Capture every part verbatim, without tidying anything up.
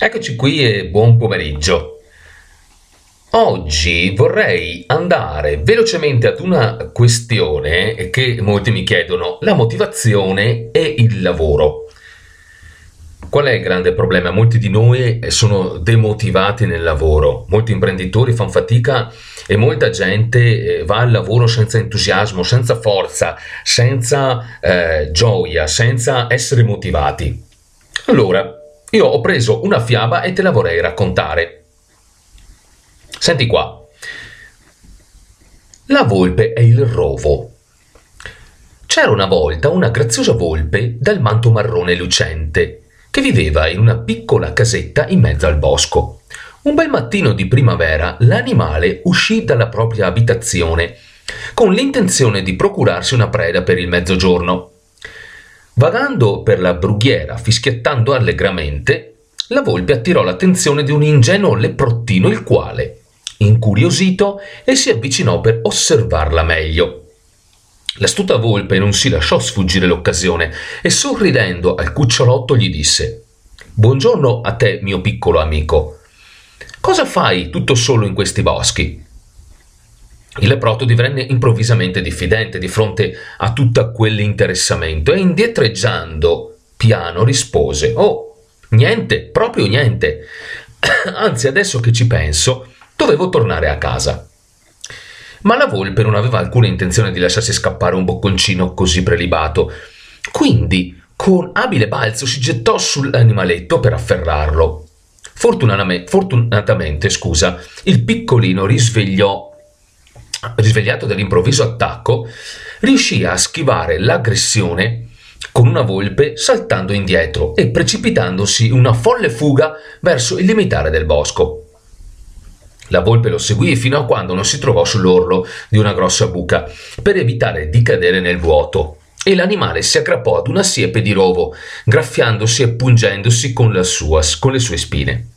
Eccoci qui e buon pomeriggio. Oggi vorrei andare velocemente ad una questione che molti mi chiedono: la motivazione e il lavoro. Qual è il grande problema? Molti di noi sono demotivati nel lavoro, molti imprenditori fanno fatica e molta gente va al lavoro senza entusiasmo, senza forza, senza eh, gioia, senza essere motivati. Allora, io ho preso una fiaba e te la vorrei raccontare. Senti qua. La volpe e il rovo. C'era una volta una graziosa volpe dal manto marrone lucente che viveva in una piccola casetta in mezzo al bosco. Un bel mattino di primavera l'animale uscì dalla propria abitazione con l'intenzione di procurarsi una preda per il mezzogiorno. Vagando per la brughiera, fischiettando allegramente, la volpe attirò l'attenzione di un ingenuo leprottino, il quale, incuriosito, e si avvicinò per osservarla meglio. L'astuta volpe non si lasciò sfuggire l'occasione e, sorridendo al cucciolotto, gli disse: «Buongiorno a te, mio piccolo amico. Cosa fai tutto solo in questi boschi?» Il leproto divenne improvvisamente diffidente di fronte a tutto quell'interessamento e, indietreggiando piano, rispose: «Oh, niente, proprio niente. Anzi, adesso che ci penso, dovevo tornare a casa». Ma la volpe non aveva alcuna intenzione di lasciarsi scappare un bocconcino così prelibato. Quindi, con abile balzo, si gettò sull'animaletto per afferrarlo. Fortunatamente, scusa, il piccolino risvegliò risvegliato dall'improvviso attacco, riuscì a schivare l'aggressione con una volpe saltando indietro e precipitandosi una folle fuga verso il limitare del bosco. La volpe lo seguì fino a quando non si trovò sull'orlo di una grossa buca per evitare di cadere nel vuoto, e l'animale si aggrappò ad una siepe di rovo, graffiandosi e pungendosi con, la sua, con le sue spine.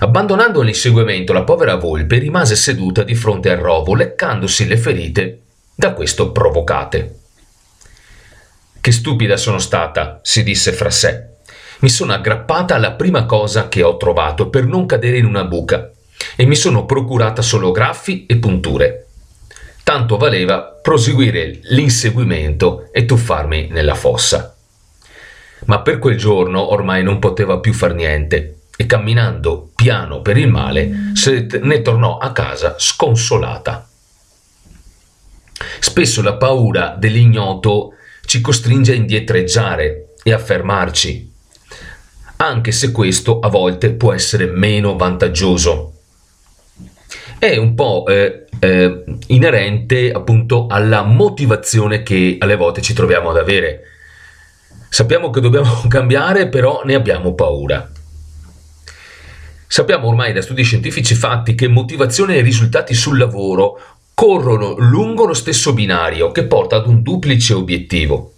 Abbandonando l'inseguimento, la povera volpe rimase seduta di fronte al rovo, leccandosi le ferite da questo provocate. «Che stupida sono stata», si disse fra sé. «Mi sono aggrappata alla prima cosa che ho trovato per non cadere in una buca e mi sono procurata solo graffi e punture. Tanto valeva proseguire l'inseguimento e tuffarmi nella fossa». Ma per quel giorno ormai non poteva più far niente, e camminando piano per il male se ne tornò a casa sconsolata. Spesso la paura dell'ignoto ci costringe a indietreggiare e a fermarci, anche se questo a volte può essere meno vantaggioso. È un po' eh, eh, inerente appunto alla motivazione che alle volte ci troviamo ad avere. Sappiamo che dobbiamo cambiare, però ne abbiamo paura. Sappiamo ormai da studi scientifici fatti che motivazione e risultati sul lavoro corrono lungo lo stesso binario, che porta ad un duplice obiettivo: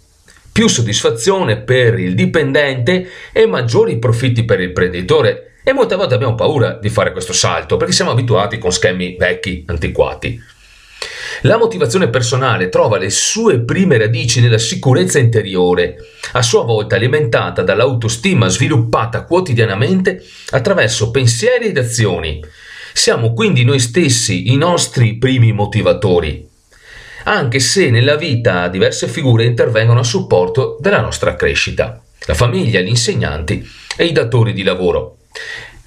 più soddisfazione per il dipendente e maggiori profitti per l'imprenditore. E molte volte abbiamo paura di fare questo salto perché siamo abituati con schemi vecchi, antiquati. La motivazione personale trova le sue prime radici nella sicurezza interiore, a sua volta alimentata dall'autostima sviluppata quotidianamente attraverso pensieri ed azioni. Siamo quindi noi stessi i nostri primi motivatori, anche se nella vita diverse figure intervengono a supporto della nostra crescita: la famiglia, gli insegnanti e i datori di lavoro.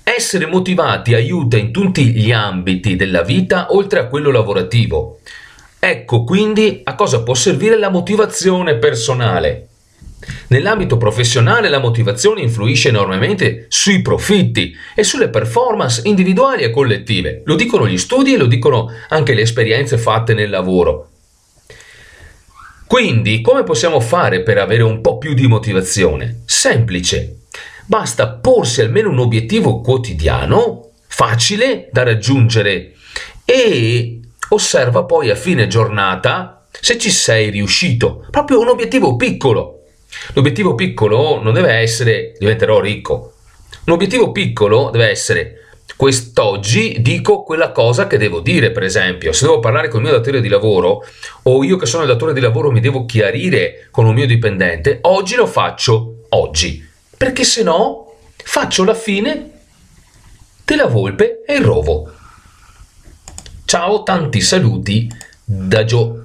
Essere motivati aiuta in tutti gli ambiti della vita, oltre a quello lavorativo. Ecco quindi a cosa può servire la motivazione personale. Nell'ambito professionale la motivazione influisce enormemente sui profitti e sulle performance individuali e collettive. Lo dicono gli studi e lo dicono anche le esperienze fatte nel lavoro. Quindi, come possiamo fare per avere un po' più di motivazione? Semplice. Basta porsi almeno un obiettivo quotidiano, facile da raggiungere, e osserva poi a fine giornata se ci sei riuscito. Proprio un obiettivo piccolo. L'obiettivo piccolo non deve essere «diventerò ricco». Un obiettivo piccolo deve essere: quest'oggi dico quella cosa che devo dire. Per esempio, se devo parlare con il mio datore di lavoro, o io che sono il datore di lavoro mi devo chiarire con un mio dipendente, oggi lo faccio oggi. Perché se no Faccio la fine della volpe e il rovo. Ciao, tanti saluti da Gio.